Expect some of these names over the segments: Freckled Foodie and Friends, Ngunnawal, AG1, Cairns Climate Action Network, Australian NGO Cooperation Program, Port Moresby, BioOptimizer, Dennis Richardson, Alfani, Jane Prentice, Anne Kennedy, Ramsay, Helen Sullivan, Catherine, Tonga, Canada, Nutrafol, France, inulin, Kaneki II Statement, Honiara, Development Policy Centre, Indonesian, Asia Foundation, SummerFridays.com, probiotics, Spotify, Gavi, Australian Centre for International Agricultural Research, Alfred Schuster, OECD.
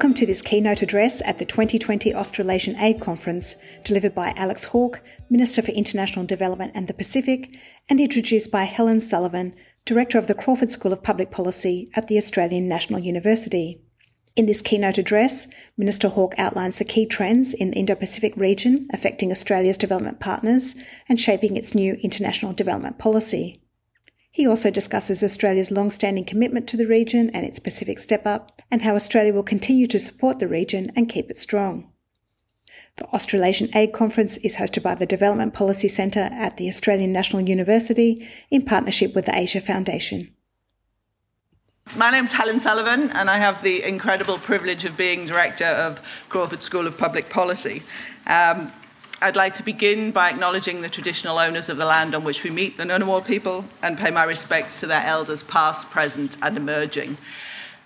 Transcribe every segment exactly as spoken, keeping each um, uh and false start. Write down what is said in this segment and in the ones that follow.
Welcome to this keynote address at the twenty twenty Australasian Aid Conference, delivered by Alex Hawke, Minister for International Development and the Pacific, and introduced by Helen Sullivan, Director of the Crawford School of Public Policy at the Australian National University. In this keynote address, Minister Hawke outlines the key trends in the Indo-Pacific region affecting Australia's development partners and shaping its new international development policy. He also discusses Australia's long-standing commitment to the region and its Pacific step-up, and how Australia will continue to support the region and keep it strong. The Australasian Aid Conference is hosted by the Development Policy Centre at the Australian National University in partnership with the Asia Foundation. My name's Helen Sullivan, and I have the incredible privilege of being Director of Crawford School of Public Policy. Um, I'd like to begin by acknowledging the traditional owners of the land on which we meet, the Ngunnawal people, and pay my respects to their elders past, present and emerging.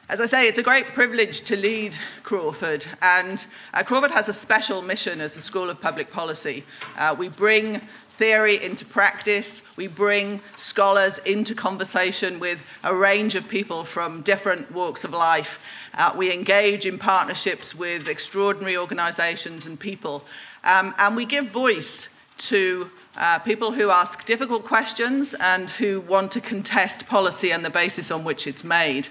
As I say, it's a great privilege to lead Crawford, and uh, Crawford has a special mission as the School of Public Policy. Uh, we bring theory into practice, we bring scholars into conversation with a range of people from different walks of life. Uh, we engage in partnerships with extraordinary organisations and people, um, and we give voice to uh, people who ask difficult questions and who want to contest policy and the basis on which it's made.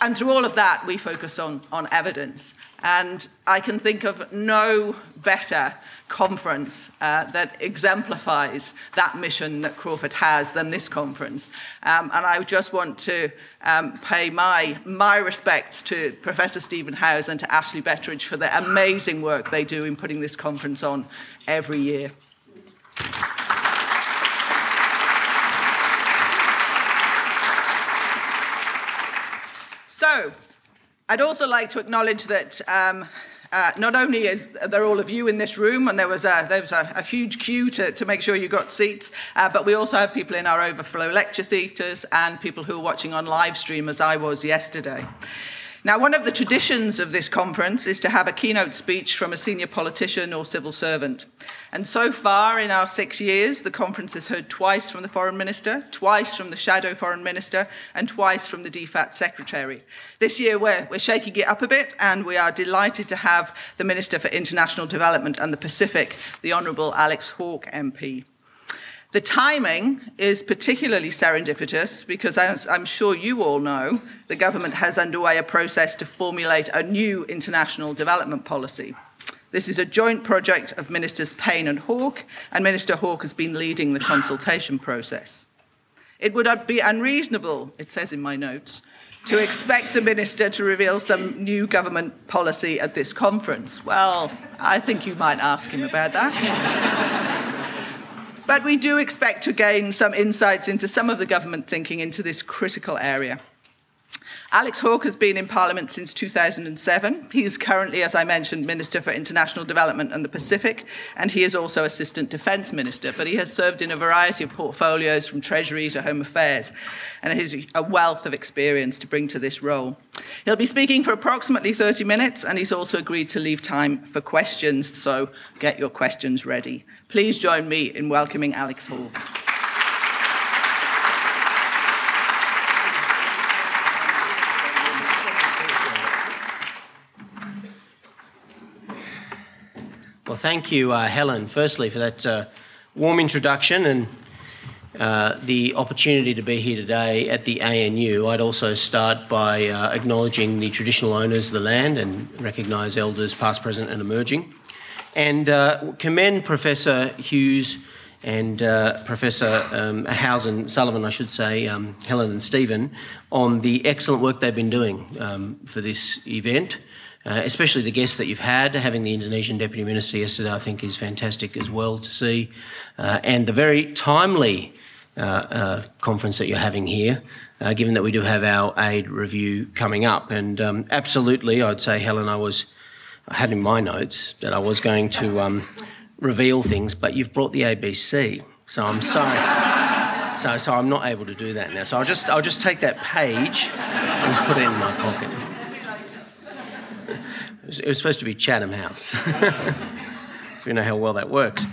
And through all of that, we focus on, on evidence. And I can think of no better conference uh, that exemplifies that mission that Crawford has than this conference. Um, and I just want to um, pay my, my respects to Professor Stephen Howes and to Ashley Betteridge for the amazing work they do in putting this conference on every year. So, I'd also like to acknowledge that um, uh, not only is there all of you in this room, and there was a, there was a, a huge queue to, to make sure you got seats, uh, but we also have people in our overflow lecture theatres and people who are watching on live stream, as I was yesterday. Now, one of the traditions of this conference is to have a keynote speech from a senior politician or civil servant. And so far, in our six years, the conference has heard twice from the Foreign Minister, twice from the Shadow Foreign Minister, and twice from the D FAT Secretary. This year, we're, we're shaking it up a bit, and we are delighted to have the Minister for International Development and the Pacific, the Honourable Alex Hawke M P. The timing is particularly serendipitous because, as I'm sure you all know, the government has underway a process to formulate a new international development policy. This is a joint project of Ministers Payne and Hawke, and Minister Hawke has been leading the consultation process. It would be unreasonable, it says in my notes, to expect the minister to reveal some new government policy at this conference. Well, I think you might ask him about that. But we do expect to gain some insights into some of the government thinking into this critical area. Alex Hawke has been in Parliament since two thousand seven. He is currently, as I mentioned, Minister for International Development and the Pacific, and he is also Assistant Defence Minister, but he has served in a variety of portfolios from Treasury to Home Affairs, and has a wealth of experience to bring to this role. He'll be speaking for approximately thirty minutes, and he's also agreed to leave time for questions, so get your questions ready. Please join me in welcoming Alex Hawke. Well, thank you, uh, Helen, firstly, for that uh, warm introduction and uh, the opportunity to be here today at the A N U. I'd also start by uh, acknowledging the traditional owners of the land and recognise elders past, present and emerging, and uh, commend Professor Hughes and uh, Professor um, Howes and Sullivan, I should say, um, Helen and Stephen, on the excellent work they've been doing um, for this event. Uh, especially the guests that you've had. Having the Indonesian Deputy Minister yesterday, I think, is fantastic as well to see. Uh, and the very timely uh, uh, conference that you're having here, uh, given that we do have our aid review coming up. And um, absolutely, I'd say, Helen, I was, I had in my notes that I was going to um, reveal things, but you've brought the A B C, so I'm sorry. so, so I'm not able to do that now. So I'll just, I'll just take that page and put it in my pocket. It was supposed to be Chatham House. So we know how well that works.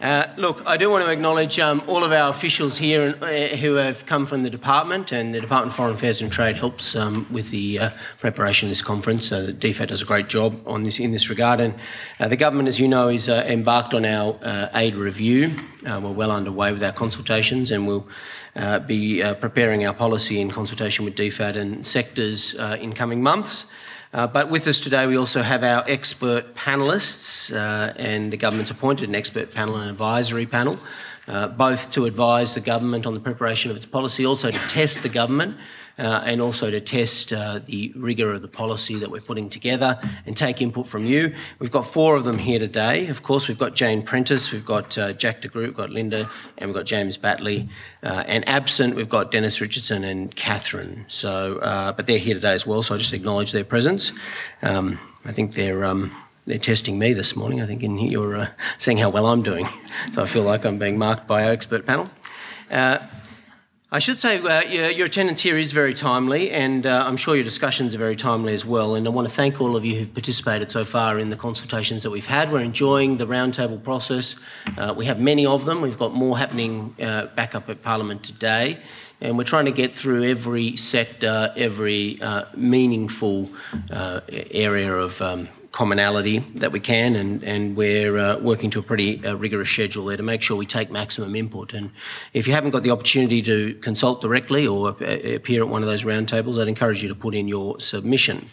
Uh, look, I do want to acknowledge um, all of our officials here uh, who have come from the department, and the Department of Foreign Affairs and Trade helps um, with the uh, preparation of this conference. So the D FAT does a great job on this in this regard, and uh, the government, as you know, is uh, embarked on our uh, aid review. Uh, we're well underway with our consultations, and we'll uh, be uh, preparing our policy in consultation with D FAT and sectors uh, in coming months. Uh, but with us today we also have our expert panellists, uh, and the government's appointed an expert panel and an advisory panel, uh, both to advise the government on the preparation of its policy, also to test the government, uh, and also to test uh, the rigour of the policy that we're putting together and take input from you. We've got four of them here today. Of course, we've got Jane Prentice, we've got uh, Jack DeGroote, we've got Linda, and we've got James Batley. Uh, and absent, we've got Dennis Richardson and Catherine. So, uh, but they're here today as well, so I just acknowledge their presence. Um, I think they're... Um, They're testing me this morning, I think, and you're uh, seeing how well I'm doing. So I feel like I'm being marked by our expert panel. Uh, I should say uh, your, your attendance here is very timely, and uh, I'm sure your discussions are very timely as well, and I want to thank all of you who've participated so far in the consultations that we've had. We're enjoying the roundtable process. Uh, we have many of them. We've got more happening uh, back up at Parliament today. And we're trying to get through every sector, every uh, meaningful uh, area of um, commonality that we can, and, and we're uh, working to a pretty uh, rigorous schedule there to make sure we take maximum input. And if you haven't got the opportunity to consult directly or appear at one of those roundtables, I'd encourage you to put in your submission.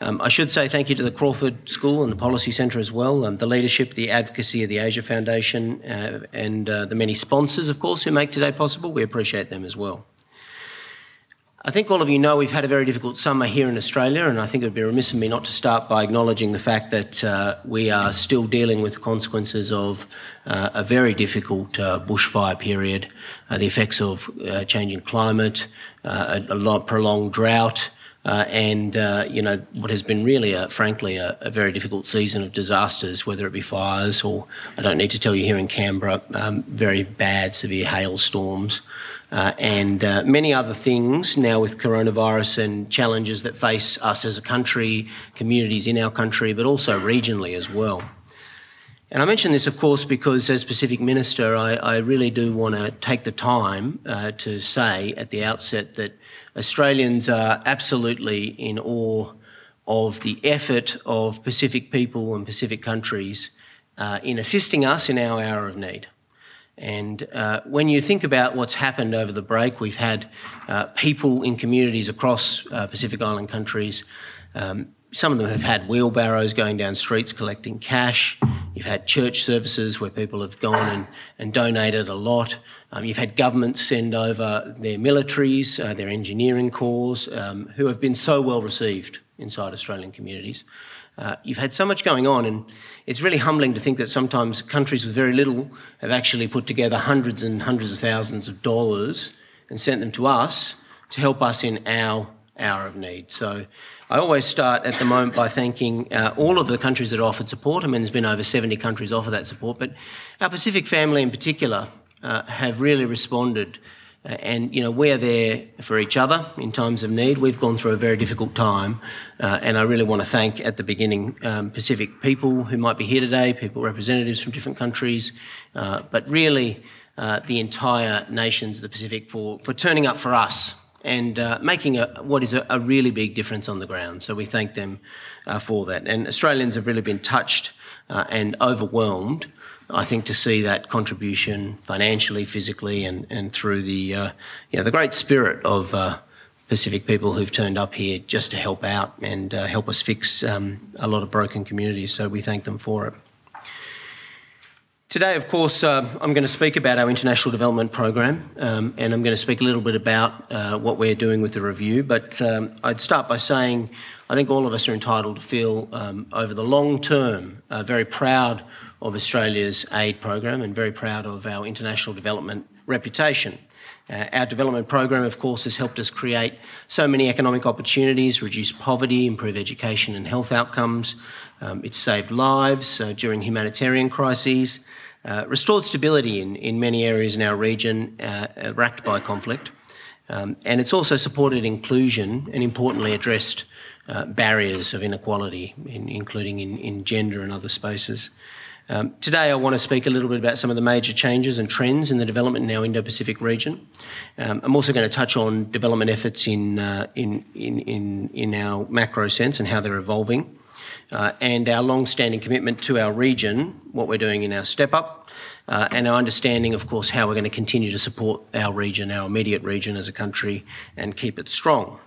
Um, I should say thank you to the Crawford School and the Policy Centre as well, um, the leadership, the advocacy of the Asia Foundation, uh, and uh, the many sponsors, of course, who make today possible. We appreciate them as well. I think all of you know we've had a very difficult summer here in Australia, and I think it would be remiss of me not to start by acknowledging the fact that uh, we are still dealing with the consequences of uh, a very difficult uh, bushfire period, uh, the effects of uh, changing climate, uh, a, a lot prolonged drought, Uh, and, uh, you know, what has been really, a, frankly, a, a very difficult season of disasters, whether it be fires or, I don't need to tell you here in Canberra, um, very bad, severe hailstorms uh, and uh, many other things now with coronavirus and challenges that face us as a country, communities in our country, but also regionally as well. And I mention this, of course, because as Pacific Minister, I, I really do want to take the time uh, to say at the outset that Australians are absolutely in awe of the effort of Pacific people and Pacific countries uh, in assisting us in our hour of need. And uh, when you think about what's happened over the break, we've had uh, people in communities across uh, Pacific Island countries. Um, some of them have had wheelbarrows going down streets collecting cash. You've had church services where people have gone and, and donated a lot. Um, you've had governments send over their militaries, uh, their engineering corps, um, who have been so well received inside Australian communities. Uh, you've had so much going on, and it's really humbling to think that sometimes countries with very little have actually put together hundreds and hundreds of thousands of dollars and sent them to us to help us in our hour of need. So I always start at the moment by thanking uh, all of the countries that offered support. I mean, there's been over seventy countries offer that support, but our Pacific family in particular uh, have really responded. Uh, and, you know, we're there for each other in times of need. We've gone through a very difficult time, uh, and I really want to thank at the beginning um, Pacific people who might be here today, people, representatives from different countries, uh, but really uh, the entire nations of the Pacific for, for turning up for us and uh, making a, what is a, a really big difference on the ground. So we thank them uh, for that. And Australians have really been touched uh, and overwhelmed, I think, to see that contribution financially, physically, and, and through the, uh, you know, the great spirit of uh, Pacific people who've turned up here just to help out and uh, help us fix um, a lot of broken communities. So we thank them for it. Today, of course, uh, I'm going to speak about our international development program, um, and I'm going to speak a little bit about uh, what we're doing with the review. But um, I'd start by saying I think all of us are entitled to feel um, over the long term uh, very proud of Australia's aid program and very proud of our international development reputation. Uh, our development program, of course, has helped us create so many economic opportunities, reduce poverty, improve education and health outcomes. Um, it's saved lives uh, during humanitarian crises, uh, restored stability in, in many areas in our region uh, racked by conflict. Um, and it's also supported inclusion and, importantly, addressed uh, barriers of inequality, in, including in, in gender and other spaces. Um, today I want to speak a little bit about some of the major changes and trends in the development in our Indo-Pacific region. Um, I'm also going to touch on development efforts in, uh, in, in, in, in our macro sense and how they're evolving, uh, and our long-standing commitment to our region, what we're doing in our step-up, uh, and our understanding, of course, how we're going to continue to support our region, our immediate region as a country, and keep it strong.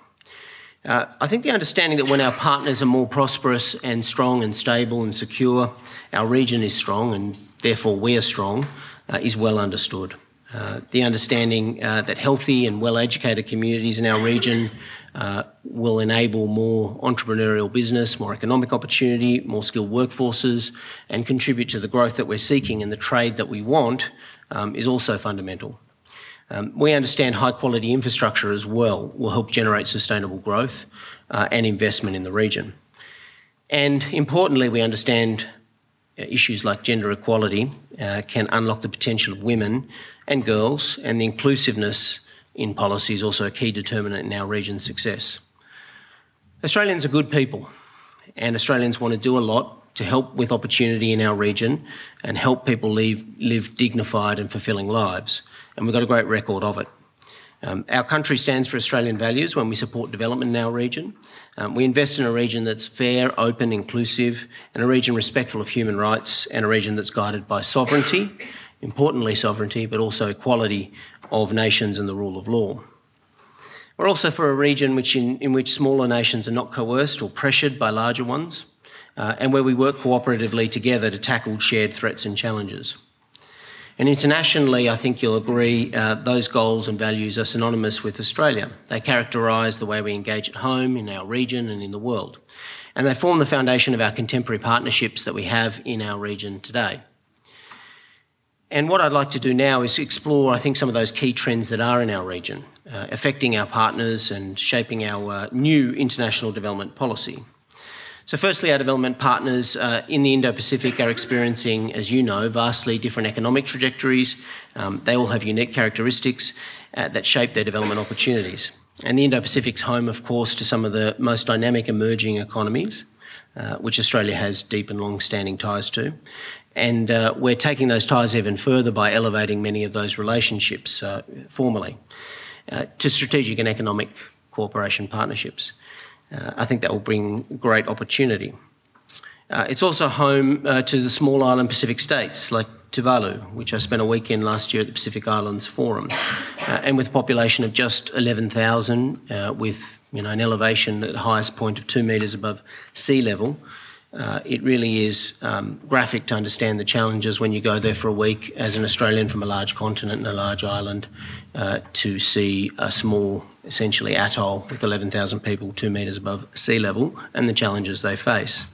Uh, I think the understanding that when our partners are more prosperous and strong and stable and secure, our region is strong and therefore we are strong, uh, is well understood. Uh, the understanding uh, that healthy and well-educated communities in our region uh, will enable more entrepreneurial business, more economic opportunity, more skilled workforces, and contribute to the growth that we're seeking and the trade that we want um, is also fundamental. Um, we understand high-quality infrastructure as well will help generate sustainable growth uh, and investment in the region. And importantly, we understand issues like gender equality uh, can unlock the potential of women and girls, and the inclusiveness in policy is also a key determinant in our region's success. Australians are good people, and Australians want to do a lot to help with opportunity in our region and help people live, live dignified and fulfilling lives. And we've got a great record of it. Um, our country stands for Australian values when we support development in our region. Um, we invest in a region that's fair, open, inclusive, and a region respectful of human rights, and a region that's guided by sovereignty, importantly sovereignty, but also equality of nations and the rule of law. We're also for a region which in, in which smaller nations are not coerced or pressured by larger ones, uh, and where we work cooperatively together to tackle shared threats and challenges. And internationally, I think you'll agree, uh, those goals and values are synonymous with Australia. They characterise the way we engage at home, in our region and in the world. And they form the foundation of our contemporary partnerships that we have in our region today. And what I'd like to do now is explore, I think, some of those key trends that are in our region, uh, affecting our partners and shaping our uh, new international development policy. So firstly, our development partners uh, in the Indo-Pacific are experiencing, as you know, vastly different economic trajectories. Um, they all have unique characteristics uh, that shape their development opportunities. And the Indo-Pacific's home, of course, to some of the most dynamic emerging economies, uh, which Australia has deep and long-standing ties to. And uh, we're taking those ties even further by elevating many of those relationships uh, formally uh, to strategic and economic cooperation partnerships. Uh, I think that will bring great opportunity. Uh, it's also home uh, to the small island Pacific states like Tuvalu, which I spent a week in last year at the Pacific Islands Forum, uh, and with a population of just eleven thousand, uh, with you know, an elevation at the highest point of two metres above sea level. Uh, it really is um, graphic to understand the challenges when you go there for a week as an Australian from a large continent and a large island uh, to see a small, essentially atoll with eleven thousand people, two metres above sea level, and the challenges they face.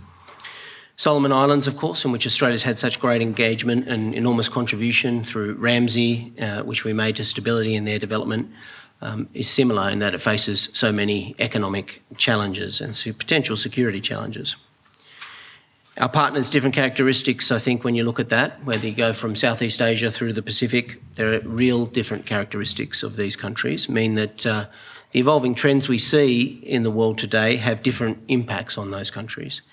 Solomon Islands, of course, in which Australia's had such great engagement and enormous contribution through Ramsay, uh, which we made to stability in their development, um, is similar in that it faces so many economic challenges and potential security challenges. Our partners' different characteristics, I think, when you look at that, whether you go from Southeast Asia through the Pacific, there are real different characteristics of these countries, mean that uh, the evolving trends we see in the world today have different impacts on those countries.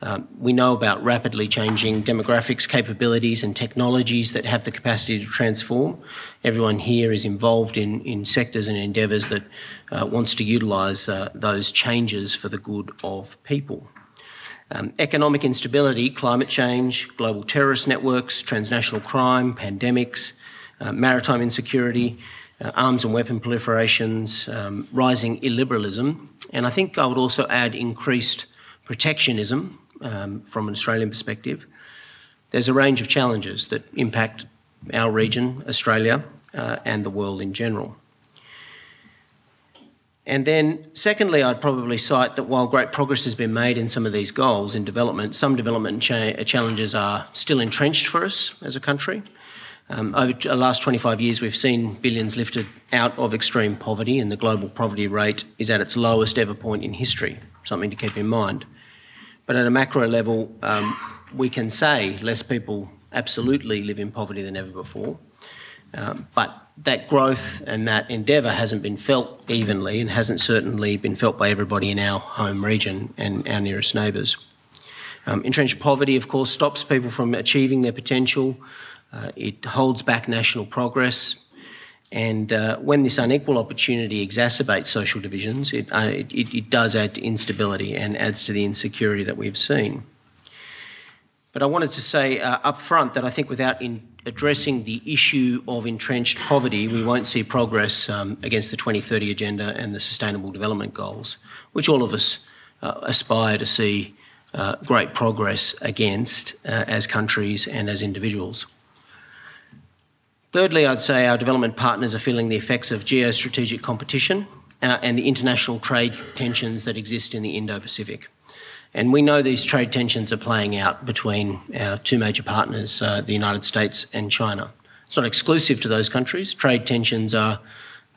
Um, we know about rapidly changing demographics, capabilities and technologies that have the capacity to transform. Everyone here is involved in, in sectors and endeavours that uh, wants to utilise uh, those changes for the good of people. Um, economic instability, climate change, global terrorist networks, transnational crime, pandemics, uh, maritime insecurity, uh, arms and weapon proliferations, um, rising illiberalism, and I think I would also add increased protectionism um, from an Australian perspective. There's a range of challenges that impact our region, Australia, uh, and the world in general. And then secondly, I'd probably cite that while great progress has been made in some of these goals in development, some development cha challenges are still entrenched for us as a country. Um, over the last twenty-five years, we've seen billions lifted out of extreme poverty, and the global poverty rate is at its lowest ever point in history, something to keep in mind. But at a macro level, um, we can say less people absolutely live in poverty than ever before. Um, but that growth and that endeavour hasn't been felt evenly and hasn't certainly been felt by everybody in our home region and our nearest neighbours. Um, entrenched poverty, of course, stops people from achieving their potential. Uh, it holds back national progress. And uh, when this unequal opportunity exacerbates social divisions, it, uh, it, it does add to instability and adds to the insecurity that we've seen. But I wanted to say uh, up front that I think without in addressing the issue of entrenched poverty, we won't see progress um, against the twenty thirty Agenda and the Sustainable Development Goals, which all of us uh, aspire to see uh, great progress against uh, as countries and as individuals. Thirdly, I'd say our development partners are feeling the effects of geostrategic competition uh, and the international trade tensions that exist in the Indo-Pacific. And we know these trade tensions are playing out between our two major partners, uh, the United States and China. It's not exclusive to those countries. Trade tensions are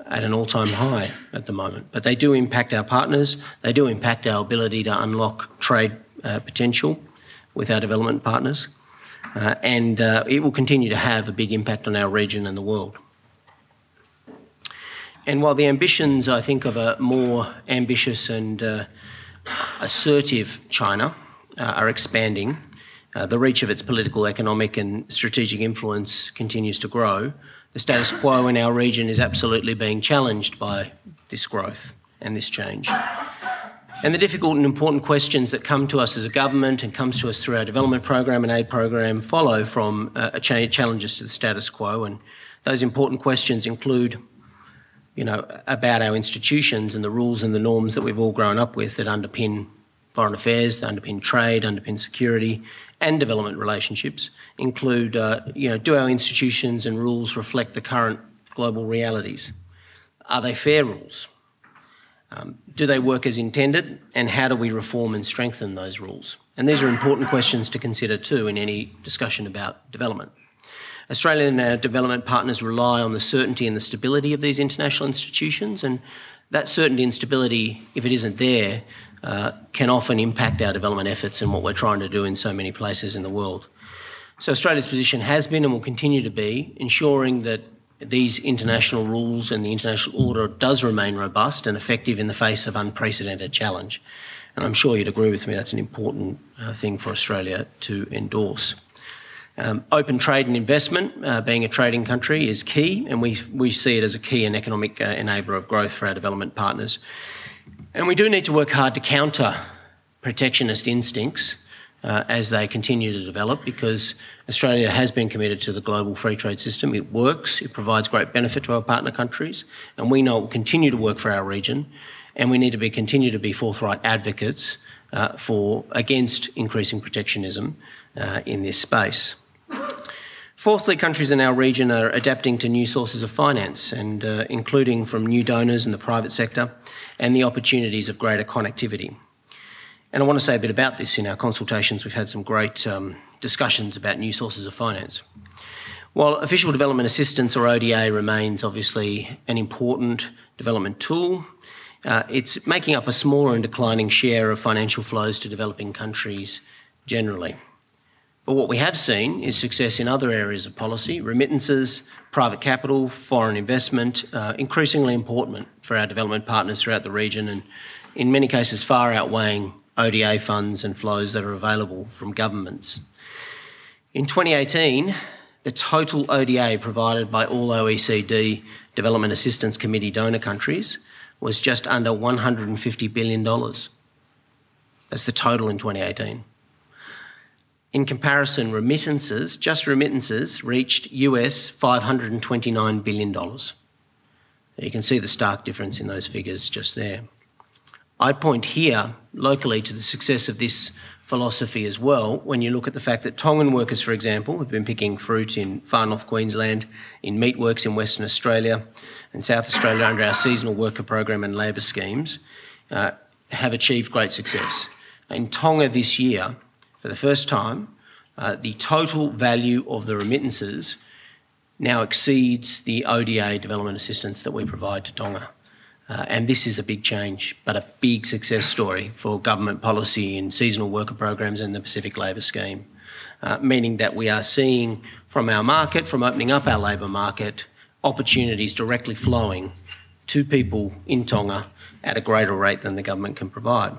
at an all-time high at the moment. But they do impact our partners. They do impact our ability to unlock trade uh, potential with our development partners. Uh, and uh, it will continue to have a big impact on our region and the world. And while the ambitions, I think, of a more ambitious and uh, assertive China uh, are expanding, uh, the reach of its political, economic and strategic influence continues to grow. The status quo in our region is absolutely being challenged by this growth and this change. And the difficult and important questions that come to us as a government and comes to us through our development program and aid program follow from uh, challenges to the status quo. And those important questions include, you know, about our institutions and the rules and the norms that we've all grown up with that underpin foreign affairs, that underpin trade, underpin security and development relationships. Include, uh, you know, do our institutions and rules reflect the current global realities? Are they fair rules? Um, do they work as intended, and how do we reform and strengthen those rules? And these are important questions to consider too in any discussion about development. Australia and our development partners rely on the certainty and the stability of these international institutions, and that certainty and stability, if it isn't there, uh, can often impact our development efforts and what we're trying to do in so many places in the world. So Australia's position has been and will continue to be ensuring that these international rules and the international order does remain robust and effective in the face of unprecedented challenge. And I'm sure you'd agree with me that's an important uh, thing for Australia to endorse. Um, open trade and investment, uh, being a trading country, is key, and we, we see it as a key and economic uh, enabler of growth for our development partners. And we do need to work hard to counter protectionist instincts Uh, as they continue to develop, because Australia has been committed to the global free trade system. It works, it provides great benefit to our partner countries, and we know it will continue to work for our region, and we need to be continue to be forthright advocates uh, for against increasing protectionism uh, in this space. Fourthly, countries in our region are adapting to new sources of finance, and uh, including from new donors in the private sector and the opportunities of greater connectivity. And I want to say a bit about this. In our consultations, we've had some great um, discussions about new sources of finance. While official development assistance, or O D A, remains obviously an important development tool, uh, it's making up a smaller and declining share of financial flows to developing countries generally. But what we have seen is success in other areas of policy: remittances, private capital, foreign investment, uh, increasingly important for our development partners throughout the region, and in many cases far outweighing O D A funds and flows that are available from governments. In twenty eighteen, the total O D A provided by all O E C D Development Assistance Committee donor countries was just under one hundred fifty billion dollars. That's the total in twenty eighteen. In comparison, remittances, just remittances, reached U S five hundred twenty-nine billion dollars. You can see the stark difference in those figures just there. I'd point here locally to the success of this philosophy as well when you look at the fact that Tongan workers, for example, have been picking fruit in far north Queensland, in meatworks in Western Australia and South Australia under our seasonal worker program and labour schemes, uh, have achieved great success. In Tonga this year, for the first time, uh, the total value of the remittances now exceeds the O D A development assistance that we provide to Tonga. Uh, and this is a big change, but a big success story for government policy in seasonal worker programs and the Pacific Labour Scheme, uh, meaning that we are seeing from our market, from opening up our labour market, opportunities directly flowing to people in Tonga at a greater rate than the government can provide.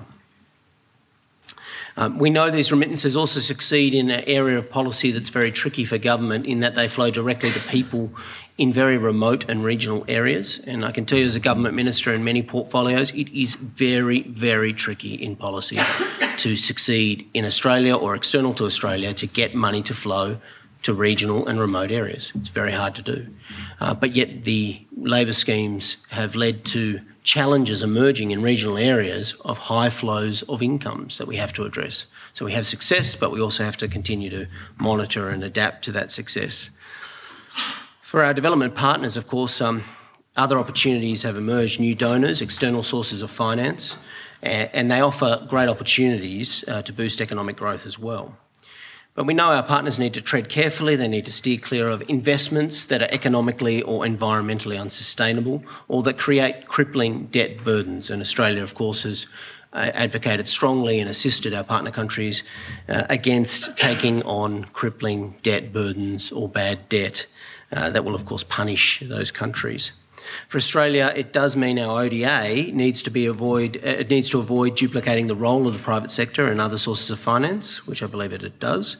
Um, we know these remittances also succeed in an area of policy that's very tricky for government, in that they flow directly to people in very remote and regional areas. And I can tell you, as a government minister in many portfolios, it is very, very tricky in policy to succeed in Australia or external to Australia to get money to flow to regional and remote areas. It's very hard to do. Uh, but yet the Labor schemes have led to challenges emerging in regional areas of high flows of incomes that we have to address. So we have success, but we also have to continue to monitor and adapt to that success. For our development partners, of course, um, other opportunities have emerged, new donors, external sources of finance, and they offer great opportunities uh, to boost economic growth as well. But we know our partners need to tread carefully. They need to steer clear of investments that are economically or environmentally unsustainable or that create crippling debt burdens. And Australia, of course, has uh, advocated strongly and assisted our partner countries uh, against taking on crippling debt burdens or bad debt uh, that will, of course, punish those countries. For Australia, it does mean our O D A needs to be avoid, it needs to avoid duplicating the role of the private sector and other sources of finance, which I believe it, it does.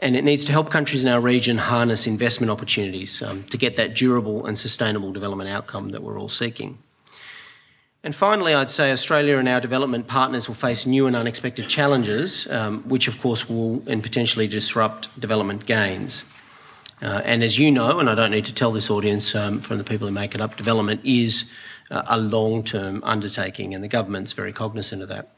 And it needs to help countries in our region harness investment opportunities um, to get that durable and sustainable development outcome that we're all seeking. And finally, I'd say Australia and our development partners will face new and unexpected challenges, um, which of course will and potentially disrupt development gains. Uh, and as you know, and I don't need to tell this audience um, from the people who make it up, development is uh, a long-term undertaking, and the government's very cognizant of that.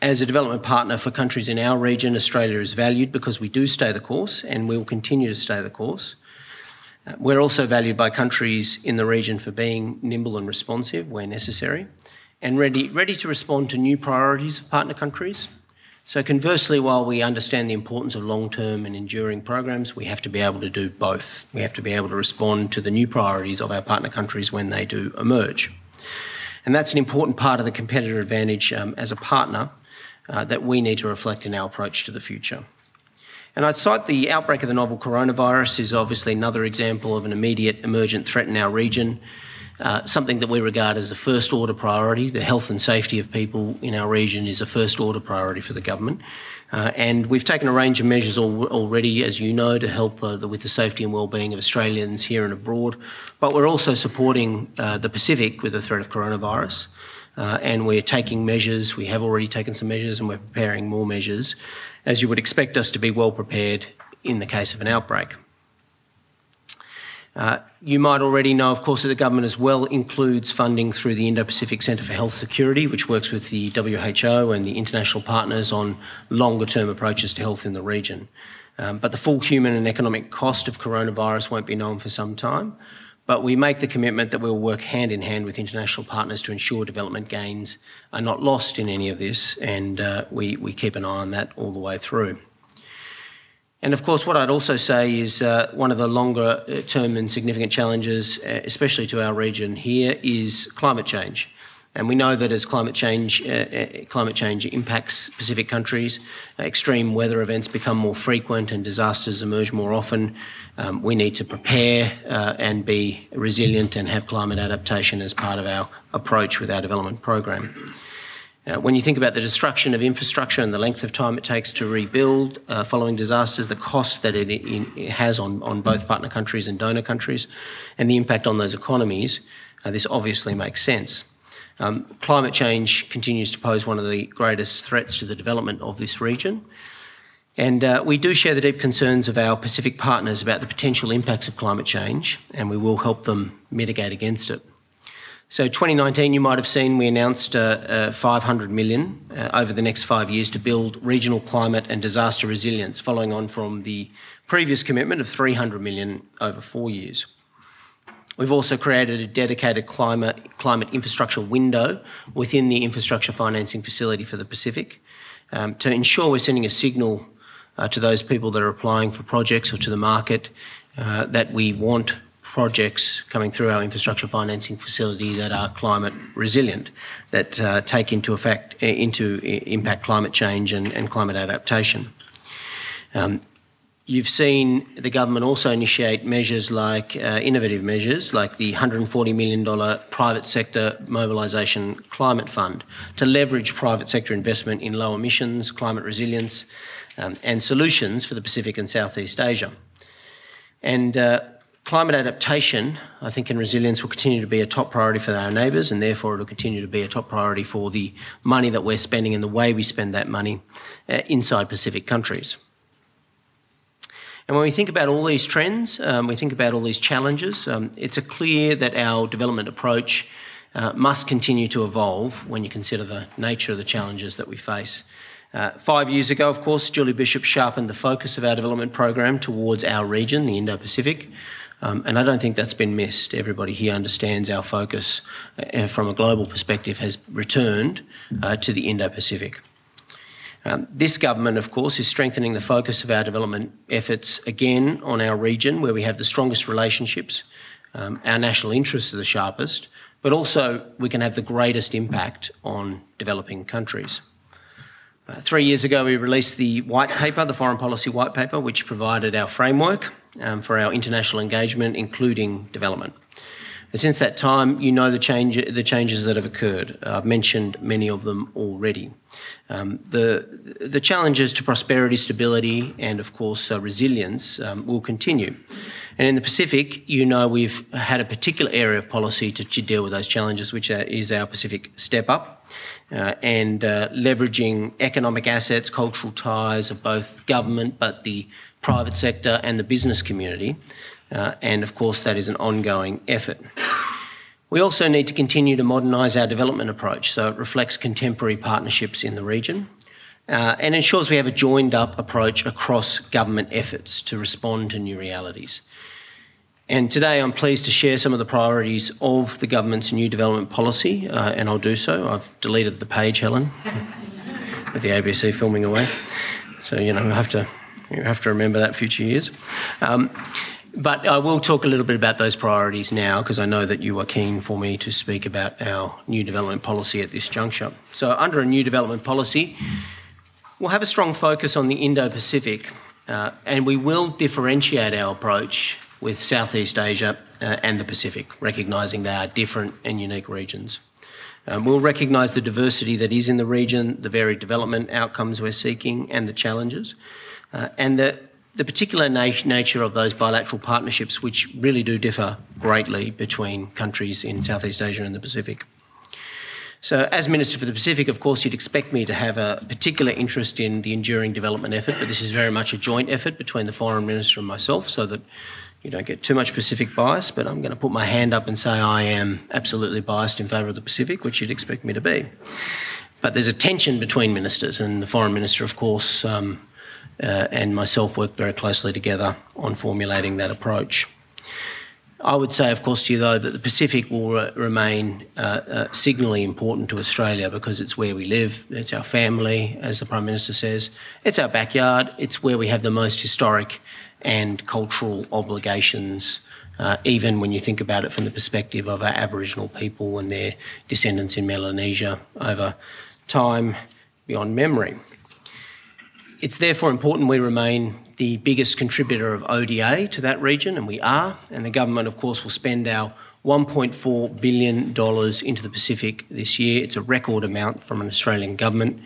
As a development partner for countries in our region, Australia is valued because we do stay the course, and we will continue to stay the course. Uh, we're also valued by countries in the region for being nimble and responsive where necessary, and ready, ready to respond to new priorities of partner countries. So conversely, while we understand the importance of long-term and enduring programs, we have to be able to do both. We have to be able to respond to the new priorities of our partner countries when they do emerge. And that's an important part of the competitive advantage um, as a partner uh, that we need to reflect in our approach to the future. And I'd cite the outbreak of the novel coronavirus is obviously another example of an immediate emergent threat in our region. Uh, something that we regard as a first-order priority. The health and safety of people in our region is a first-order priority for the government. Uh, and we've taken a range of measures al already, as you know, to help uh, the, with the safety and well-being of Australians here and abroad. But we're also supporting uh, the Pacific with the threat of coronavirus. Uh, and we're taking measures. We have already taken some measures, and we're preparing more measures, as you would expect us to be well prepared in the case of an outbreak. Uh, you might already know, of course, that the government as well includes funding through the Indo-Pacific Centre for Health Security, which works with the W H O and the international partners on longer-term approaches to health in the region. Um, but the full human and economic cost of coronavirus won't be known for some time. But we make the commitment that we'll work hand-in-hand with international partners to ensure development gains are not lost in any of this, and uh, we, we keep an eye on that all the way through. And of course, what I'd also say is uh, one of the longer term and significant challenges, especially to our region here, is climate change. And we know that as climate change, uh, climate change impacts Pacific countries, extreme weather events become more frequent and disasters emerge more often. Um, we need to prepare uh, and be resilient and have climate adaptation as part of our approach with our development program. Uh, when you think about the destruction of infrastructure and the length of time it takes to rebuild uh, following disasters, the cost that it, it has on, on both partner countries and donor countries, and the impact on those economies, uh, this obviously makes sense. Um, climate change continues to pose one of the greatest threats to the development of this region. And uh, we do share the deep concerns of our Pacific partners about the potential impacts of climate change, and we will help them mitigate against it. So twenty nineteen, you might have seen, we announced uh, uh, five hundred million dollars uh, over the next five years to build regional climate and disaster resilience, following on from the previous commitment of three hundred million dollars over four years. We've also created a dedicated climate, climate infrastructure window within the infrastructure financing facility for the Pacific um, to ensure we're sending a signal uh, to those people that are applying for projects or to the market uh, that we want projects coming through our infrastructure financing facility that are climate resilient, that uh, take into effect, into impact climate change and, and climate adaptation. Um, You've seen the government also initiate measures like, uh, innovative measures, like the one hundred forty million dollars private sector mobilisation climate fund to leverage private sector investment in low emissions, climate resilience, um, and solutions for the Pacific and Southeast Asia. And uh, climate adaptation, I think, and resilience will continue to be a top priority for our neighbours, and therefore it will continue to be a top priority for the money that we're spending and the way we spend that money uh, inside Pacific countries. And when we think about all these trends, um, we think about all these challenges, um, it's clear that our development approach uh, must continue to evolve when you consider the nature of the challenges that we face. Uh, five years ago, of course, Julie Bishop sharpened the focus of our development program towards our region, the Indo-Pacific, um, and I don't think that's been missed. Everybody here understands our focus uh, from a global perspective has returned uh, to the Indo-Pacific. Um, this government, of course, is strengthening the focus of our development efforts again on our region where we have the strongest relationships, um, our national interests are the sharpest, but also we can have the greatest impact on developing countries. Uh, three years ago we released the White Paper, the Foreign Policy White Paper, which provided our framework um, for our international engagement, including development. But since that time, you know the, change, the changes that have occurred. I've mentioned many of them already. Um, the, the challenges to prosperity, stability, and of course uh, resilience um, will continue. And in the Pacific, you know we've had a particular area of policy to, to deal with those challenges, which are, is our Pacific Step Up, uh, and uh, leveraging economic assets, cultural ties of both government, but the private sector and the business community. Uh, and, of course, that is an ongoing effort. We also need to continue to modernise our development approach so it reflects contemporary partnerships in the region uh, and ensures we have a joined-up approach across government efforts to respond to new realities. And today I'm pleased to share some of the priorities of the government's new development policy, uh, and I'll do so. I've deleted the page, Helen, with the A B C filming away. So, you know, I have to, you have to remember that future years. Um, But I will talk a little bit about those priorities now because I know that you are keen for me to speak about our new development policy at this juncture. So under a new development policy, we'll have a strong focus on the Indo-Pacific uh, and we will differentiate our approach with Southeast Asia uh, and the Pacific, recognising they are different and unique regions. Um, we'll recognise the diversity that is in the region, the varied development outcomes we're seeking and the challenges, uh, and the The particular nat- nature of those bilateral partnerships, which really do differ greatly between countries in Southeast Asia and the Pacific. So as Minister for the Pacific, of course, you'd expect me to have a particular interest in the enduring development effort, but this is very much a joint effort between the Foreign Minister and myself so that you don't get too much Pacific bias, but I'm going to put my hand up and say I am absolutely biased in favour of the Pacific, which you'd expect me to be. But there's a tension between ministers, and the Foreign Minister, of course, um, Uh, and myself worked very closely together on formulating that approach. I would say, of course, to you, though, that the Pacific will re- remain uh, uh, signally important to Australia because it's where we live, it's our family, as the Prime Minister says, it's our backyard, it's where we have the most historic and cultural obligations, uh, even when you think about it from the perspective of our Aboriginal people and their descendants in Melanesia over time beyond memory. It's therefore important we remain the biggest contributor of O D A to that region, and we are, and the government, of course, will spend our one point four billion dollars into the Pacific this year. It's a record amount from an Australian government,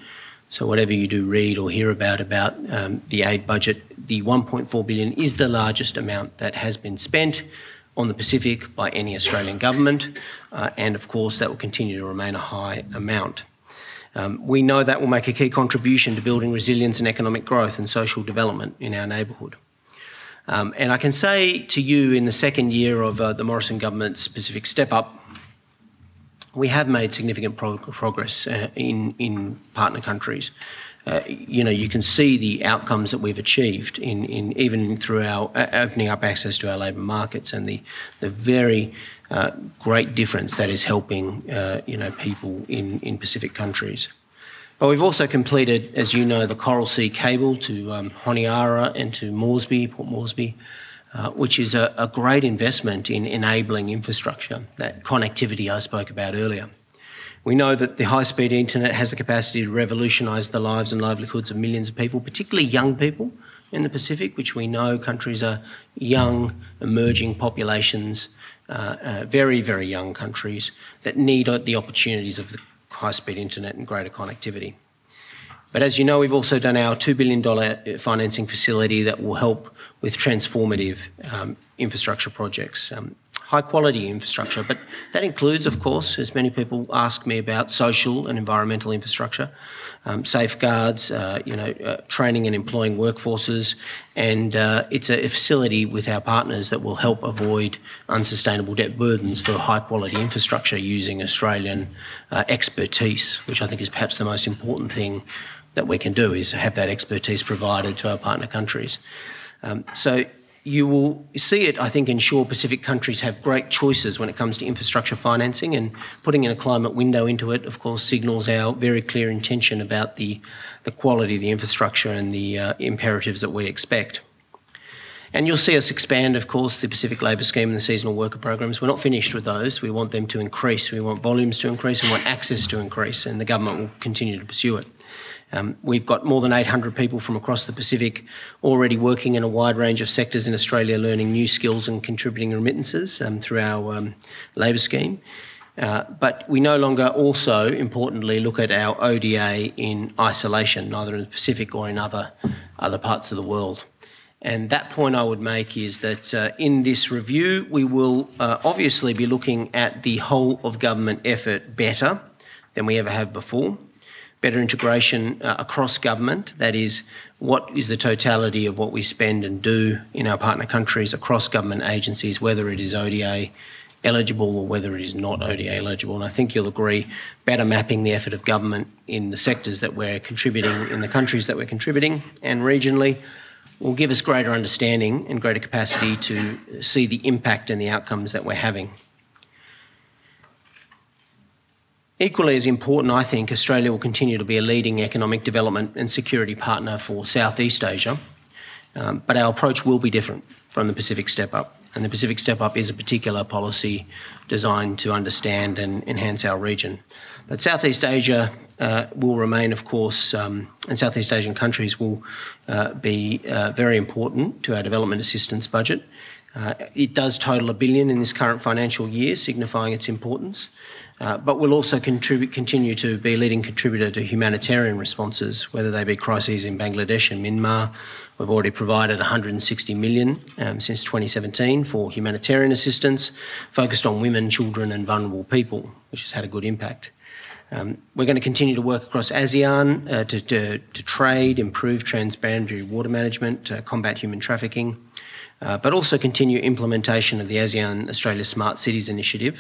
so whatever you do read or hear about about um, the aid budget, the one point four billion dollars is the largest amount that has been spent on the Pacific by any Australian government, uh, and, of course, that will continue to remain a high amount. Um, we know that will make a key contribution to building resilience and economic growth and social development in our neighbourhood. Um, and I can say to you in the second year of uh, the Morrison government's Pacific Step Up, we have made significant pro- progress uh, in, in partner countries. Uh, you know, you can see the outcomes that we've achieved in, in even through our uh, opening up access to our labour markets and the, the very uh, great difference that is helping, uh, you know, people in, in Pacific countries. But we've also completed, as you know, the Coral Sea Cable to um, Honiara and to Moresby, Port Moresby, uh, which is a, a great investment in enabling infrastructure, that connectivity I spoke about earlier. We know that the high-speed internet has the capacity to revolutionise the lives and livelihoods of millions of people, particularly young people in the Pacific, which we know countries are young, emerging populations, uh, uh, very, very young countries that need the opportunities of the high-speed internet and greater connectivity. But as you know, we've also done our two billion dollars financing facility that will help with transformative um, infrastructure projects, um, high-quality infrastructure. But that includes, of course, as many people ask me about, social and environmental infrastructure, um, safeguards, uh, you know, uh, training and employing workforces. And uh, it's a facility with our partners that will help avoid unsustainable debt burdens for high-quality infrastructure using Australian uh, expertise, which I think is perhaps the most important thing that we can do, is have that expertise provided to our partner countries. Um, so you will see it, I think, ensure Pacific countries have great choices when it comes to infrastructure financing, and putting in a climate window into it, of course, signals our very clear intention about the, the quality of the infrastructure and the uh, imperatives that we expect. And you'll see us expand, of course, the Pacific Labour Scheme and the seasonal worker programs. We're not finished with those. We want them to increase. We want volumes to increase. We want access to increase, and the government will continue to pursue it. Um, we've got more than eight hundred people from across the Pacific already working in a wide range of sectors in Australia, learning new skills and contributing remittances um, through our um, labour scheme. Uh, but we no longer also, importantly, look at our O D A in isolation, neither in the Pacific or in other, other parts of the world. And that point I would make is that uh, in this review, we will uh, obviously be looking at the whole of government effort better than we ever have before. Better integration uh, across government, that is, what is the totality of what we spend and do in our partner countries across government agencies, whether it is O D A eligible or whether it is not O D A eligible. And I think you'll agree, better mapping the effort of government in the sectors that we're contributing, in the countries that we're contributing and regionally, will give us greater understanding and greater capacity to see the impact and the outcomes that we're having. Equally as important, I think, Australia will continue to be a leading economic development and security partner for Southeast Asia, um, but our approach will be different from the Pacific Step Up, and the Pacific Step Up is a particular policy designed to understand and enhance our region. But Southeast Asia uh, will remain, of course, um, and Southeast Asian countries will uh, be uh, very important to our development assistance budget. Uh, it does total a billion in this current financial year, signifying its importance, uh, but will also contribute, continue to be a leading contributor to humanitarian responses, whether they be crises in Bangladesh and Myanmar. We've already provided one hundred sixty million dollars um, since twenty seventeen for humanitarian assistance focused on women, children and vulnerable people, which has had a good impact. Um, we're going to continue to work across ASEAN uh, to, to, to trade, improve transboundary water management, uh, combat human trafficking, Uh, but also continue implementation of the ASEAN Australia Smart Cities Initiative,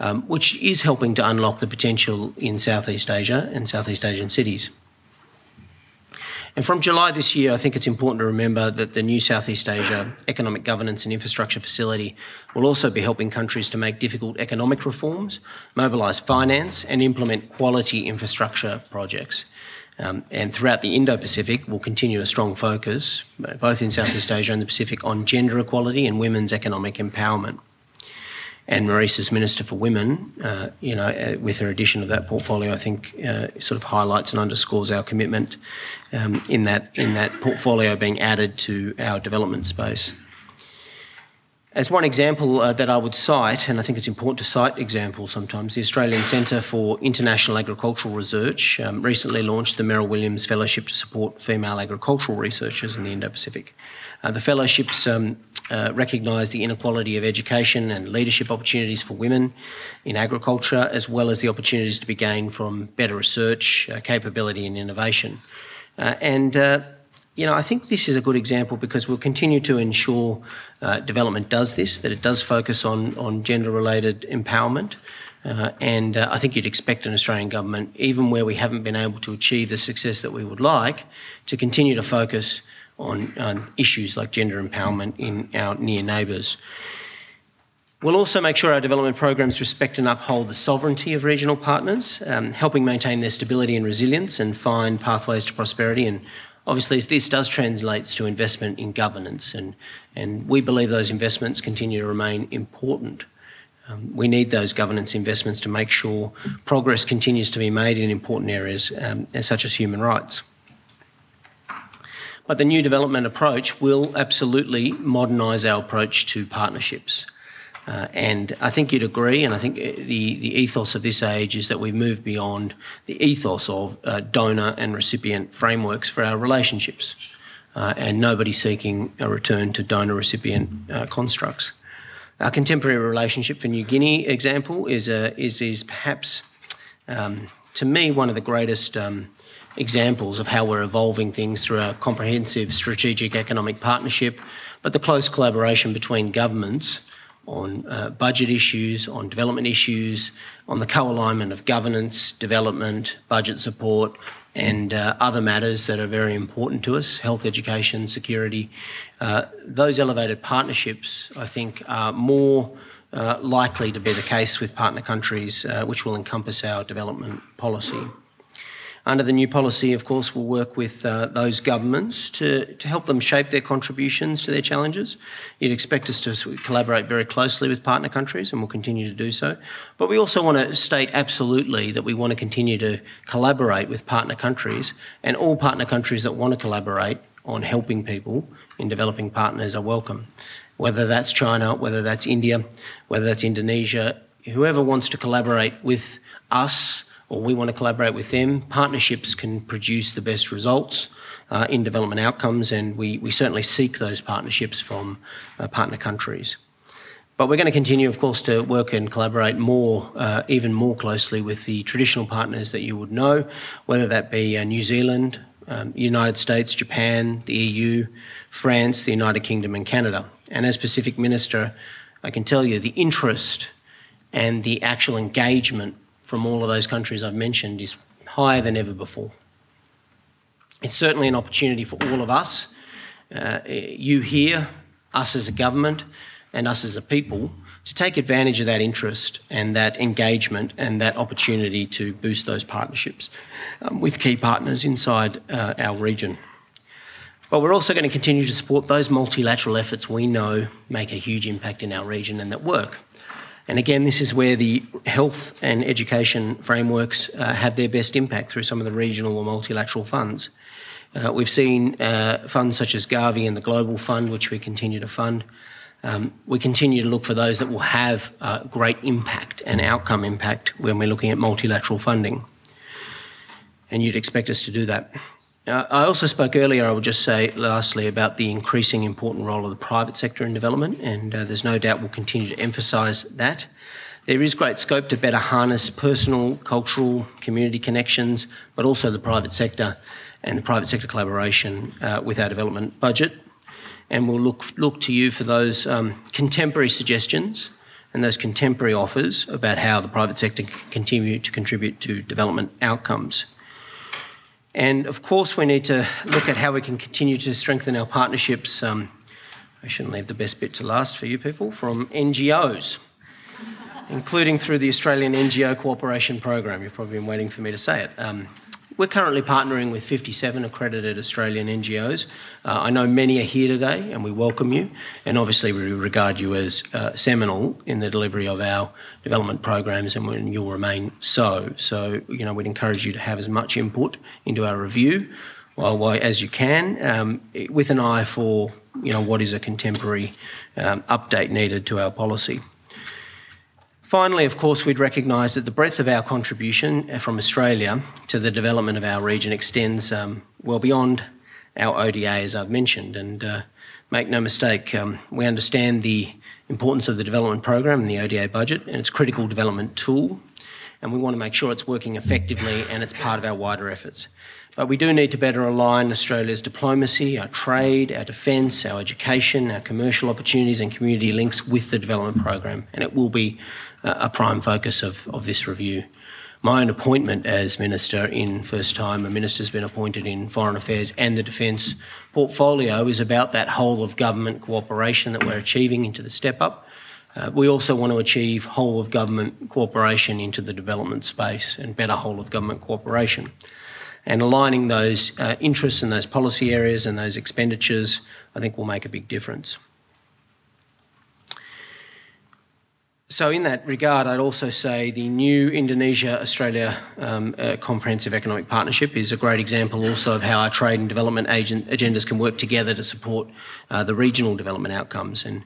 um, which is helping to unlock the potential in Southeast Asia and Southeast Asian cities. And from July this year, I think it's important to remember that the new Southeast Asia Economic Governance and Infrastructure Facility will also be helping countries to make difficult economic reforms, mobilise finance and implement quality infrastructure projects. Um, and throughout the Indo-Pacific, we'll continue a strong focus, both in Southeast Asia and the Pacific, on gender equality and women's economic empowerment. And Maurice's Minister for Women, uh, you know, uh, with her addition of that portfolio, I think uh, sort of highlights and underscores our commitment um, in that, in that portfolio being added to our development space. As one example uh, that I would cite, and I think it's important to cite examples sometimes, the Australian Centre for International Agricultural Research um, recently launched the Merrill Williams Fellowship to support female agricultural researchers in the Indo-Pacific. Uh, the fellowships um, uh, recognise the inequality of education and leadership opportunities for women in agriculture, as well as the opportunities to be gained from better research, uh, capability and innovation. Uh, and... Uh, You know, I think this is a good example because we'll continue to ensure uh, development does this, that it does focus on, on gender-related empowerment. Uh, and uh, I think you'd expect an Australian government, even where we haven't been able to achieve the success that we would like, to continue to focus on, on issues like gender empowerment in our near neighbours. We'll also make sure our development programs respect and uphold the sovereignty of regional partners, um, helping maintain their stability and resilience and find pathways to prosperity. And obviously, this does translate to investment in governance, and, and we believe those investments continue to remain important Um, we need those governance investments to make sure progress continues to be made in important areas um, such as human rights. But the new development approach will absolutely modernise our approach to partnerships. Uh, and I think you'd agree, and I think the, the ethos of this age is that we've moved beyond the ethos of uh, donor and recipient frameworks for our relationships, uh, and nobody seeking a return to donor-recipient uh, constructs. Our contemporary relationship for New Guinea example is, a, is, is perhaps, um, to me, one of the greatest um, examples of how we're evolving things through a comprehensive strategic economic partnership, but the close collaboration between governments on uh, budget issues, on development issues, on the co-alignment of governance, development, budget support, and uh, other matters that are very important to us, health, education, security. Uh, those elevated partnerships, I think, are more uh, likely to be the case with partner countries, uh, which will encompass our development policy. Under the new policy, of course, we'll work with uh, those governments to, to help them shape their contributions to their challenges. You'd expect us to collaborate very closely with partner countries, and we'll continue to do so. But we also want to state absolutely that we want to continue to collaborate with partner countries, and all partner countries that want to collaborate on helping people in developing partners are welcome, whether that's China, whether that's India, whether that's Indonesia. Whoever wants to collaborate with us, or we want to collaborate with them, partnerships can produce the best results uh, in development outcomes, and we, we certainly seek those partnerships from uh, partner countries. But we're going to continue, of course, to work and collaborate more, uh, even more closely with the traditional partners that you would know, whether that be uh, New Zealand, um, United States, Japan, the E U, France, the United Kingdom and Canada. And as Pacific Minister, I can tell you the interest and the actual engagement from all of those countries I've mentioned is higher than ever before. It's certainly an opportunity for all of us, uh, you here, us as a government and us as a people, to take advantage of that interest and that engagement and that opportunity to boost those partnerships um, with key partners inside uh, our region. But we're also going to continue to support those multilateral efforts we know make a huge impact in our region and that work. And again, this is where the health and education frameworks uh, have their best impact through some of the regional or multilateral funds. Uh, we've seen uh, funds such as Gavi and the Global Fund, which we continue to fund. Um, we continue to look for those that will have uh, great impact and outcome impact when we're looking at multilateral funding. And you'd expect us to do that. Uh, I also spoke earlier, I would just say lastly, about the increasing important role of the private sector in development, and uh, there's no doubt we'll continue to emphasise that. There is great scope to better harness personal, cultural, community connections, but also the private sector and the private sector collaboration uh, with our development budget. And we'll look, look to you for those um, contemporary suggestions and those contemporary offers about how the private sector can continue to contribute to development outcomes. And of course, we need to look at how we can continue to strengthen our partnerships. Um, I shouldn't leave the best bit to last for you people, from N G Os, including through the Australian N G O Cooperation Program. You've probably been waiting for me to say it. Um, we're currently partnering with fifty-seven accredited Australian N G Os. Uh, I know many are here today, and we welcome you. And obviously, we regard you as uh, seminal in the delivery of our development programs, and you'll remain so. So, you know, we'd encourage you to have as much input into our review well, as you can, um, with an eye for, you know, what is a contemporary um, update needed to our policy. Finally, of course, we'd recognise that the breadth of our contribution from Australia to the development of our region extends um, well beyond our O D A, as I've mentioned. And uh, make no mistake, um, we understand the importance of the development program and the O D A budget and its critical development tool, and we want to make sure it's working effectively and it's part of our wider efforts. But we do need to better align Australia's diplomacy, our trade, our defence, our education, our commercial opportunities and community links with the development program, and it will be a prime focus of, of this review. My own appointment as Minister in first time, a Minister's been appointed in Foreign Affairs and the Defence portfolio, is about that whole of government cooperation that we're achieving into the step up. Uh, we also want to achieve whole of government cooperation into the development space and better whole of government cooperation. And aligning those uh, interests and those policy areas and those expenditures, I think, will make a big difference. So in that regard, I'd also say the new Indonesia-Australia um, uh, Comprehensive Economic Partnership is a great example also of how our trade and development agent agendas can work together to support uh, the regional development outcomes. And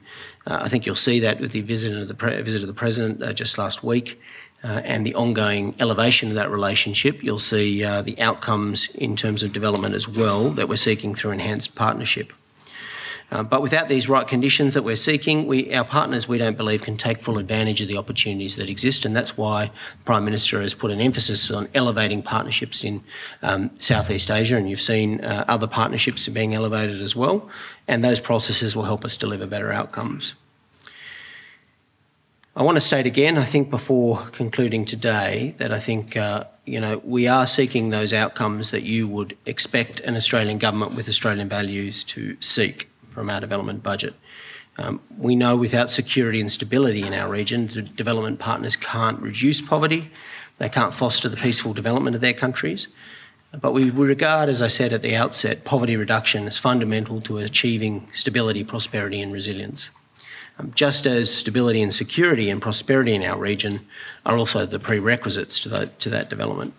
uh, I think you'll see that with the visit of the, pre visit of the President uh, just last week uh, and the ongoing elevation of that relationship. You'll see uh, the outcomes in terms of development as well that we're seeking through enhanced partnership. Uh, but without these right conditions that we're seeking, we, our partners, we don't believe, can take full advantage of the opportunities that exist, and that's why the Prime Minister has put an emphasis on elevating partnerships in um, Southeast Asia, and you've seen uh, other partnerships are being elevated as well, and those processes will help us deliver better outcomes. I want to state again, I think before concluding today, that I think uh, you know, we are seeking those outcomes that you would expect an Australian government with Australian values to seek from our development budget. Um, we know without security and stability in our region, the development partners can't reduce poverty, they can't foster the peaceful development of their countries. But we regard, as I said at the outset, poverty reduction as fundamental to achieving stability, prosperity and resilience. Um, just as stability and security and prosperity in our region are also the prerequisites to that, to that development.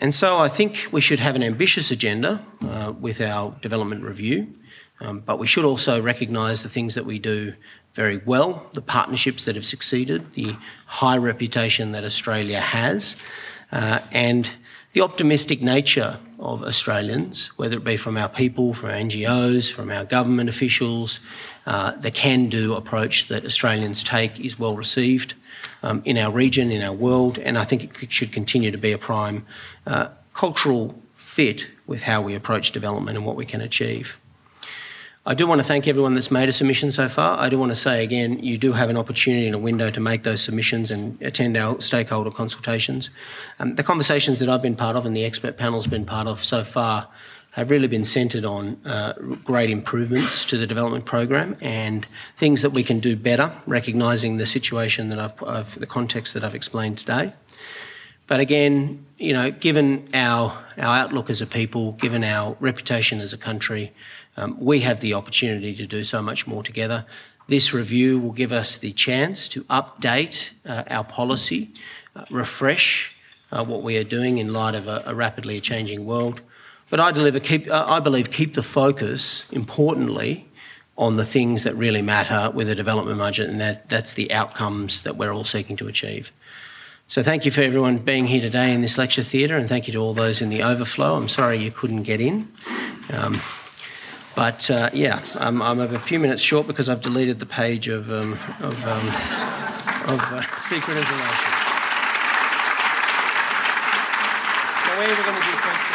And so I think we should have an ambitious agenda uh, with our development review, um, but we should also recognise the things that we do very well, the partnerships that have succeeded, the high reputation that Australia has, uh, and the optimistic nature of Australians, whether it be from our people, from our N G Os, from our government officials. Uh, the can-do approach that Australians take is well received um, in our region, in our world, and I think it should continue to be a prime uh, cultural fit with how we approach development and what we can achieve. I do want to thank everyone that's made a submission so far. I do want to say again, you do have an opportunity and a window to make those submissions and attend our stakeholder consultations. Um, the conversations that I've been part of and the expert panel's been part of so far have really been centred on uh, great improvements to the development program and things that we can do better, recognising the situation that I've, I've, the context that I've explained today. But again, you know, given our, our outlook as a people, given our reputation as a country, um, we have the opportunity to do so much more together. This review will give us the chance to update uh, our policy, uh, refresh uh, what we are doing in light of a, a rapidly changing world. But I, deliver, keep, uh, I believe keep the focus, importantly, on the things that really matter with a development budget, and that, that's the outcomes that we're all seeking to achieve. So thank you for everyone being here today in this lecture theatre, and thank you to all those in the overflow. I'm sorry you couldn't get in. Um, but, uh, yeah, um, I'm a few minutes short because I've deleted the page of, um, of, um, of uh, secret information. So where are we going to do questions?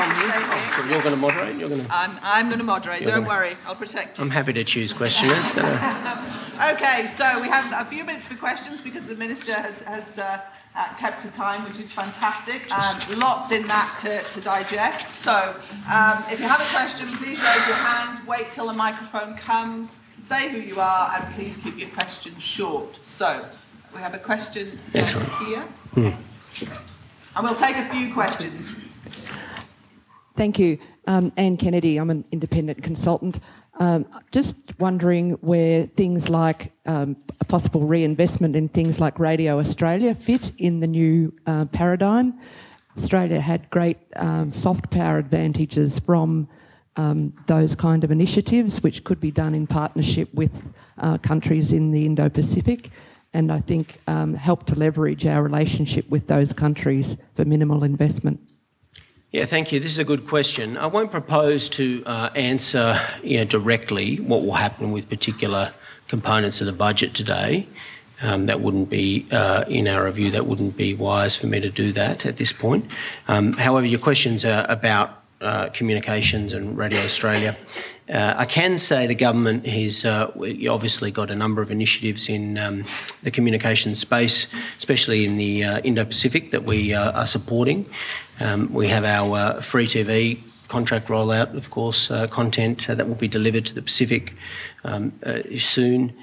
Oh, so you're going to moderate? You're going to... I'm, I'm going to moderate, don't to... worry, I'll protect you. I'm happy to choose questioners. So... Okay, so we have a few minutes for questions because the Minister has, has uh, uh, kept to time, which is fantastic. Just... Um, lots in that to, to digest. So um, if you have a question, please raise your hand, wait till the microphone comes, say who you are, and please keep your question short. So we have a question Excellent. here. Hmm. And we'll take a few questions. Thank you. Um, Anne Kennedy, I'm an independent consultant. Um, just wondering where things like um, possible reinvestment in things like Radio Australia fit in the new uh, paradigm. Australia had great um, soft power advantages from um, those kind of initiatives, which could be done in partnership with uh, countries in the Indo-Pacific, and I think um, help to leverage our relationship with those countries for minimal investment. Yeah, thank you. This is a good question. I won't propose to uh, answer you know, directly what will happen with particular components of the budget today. Um, that wouldn't be, uh, in our review, that wouldn't be wise for me to do that at this point. Um, however, your questions are about uh, communications and Radio Australia. Uh, I can say the government has uh, obviously got a number of initiatives in um, the communication space, especially in the uh, Indo-Pacific, that we uh, are supporting. Um, we have our uh, free T V contract rollout, of course, uh, content uh, that will be delivered to the Pacific um, uh, soon.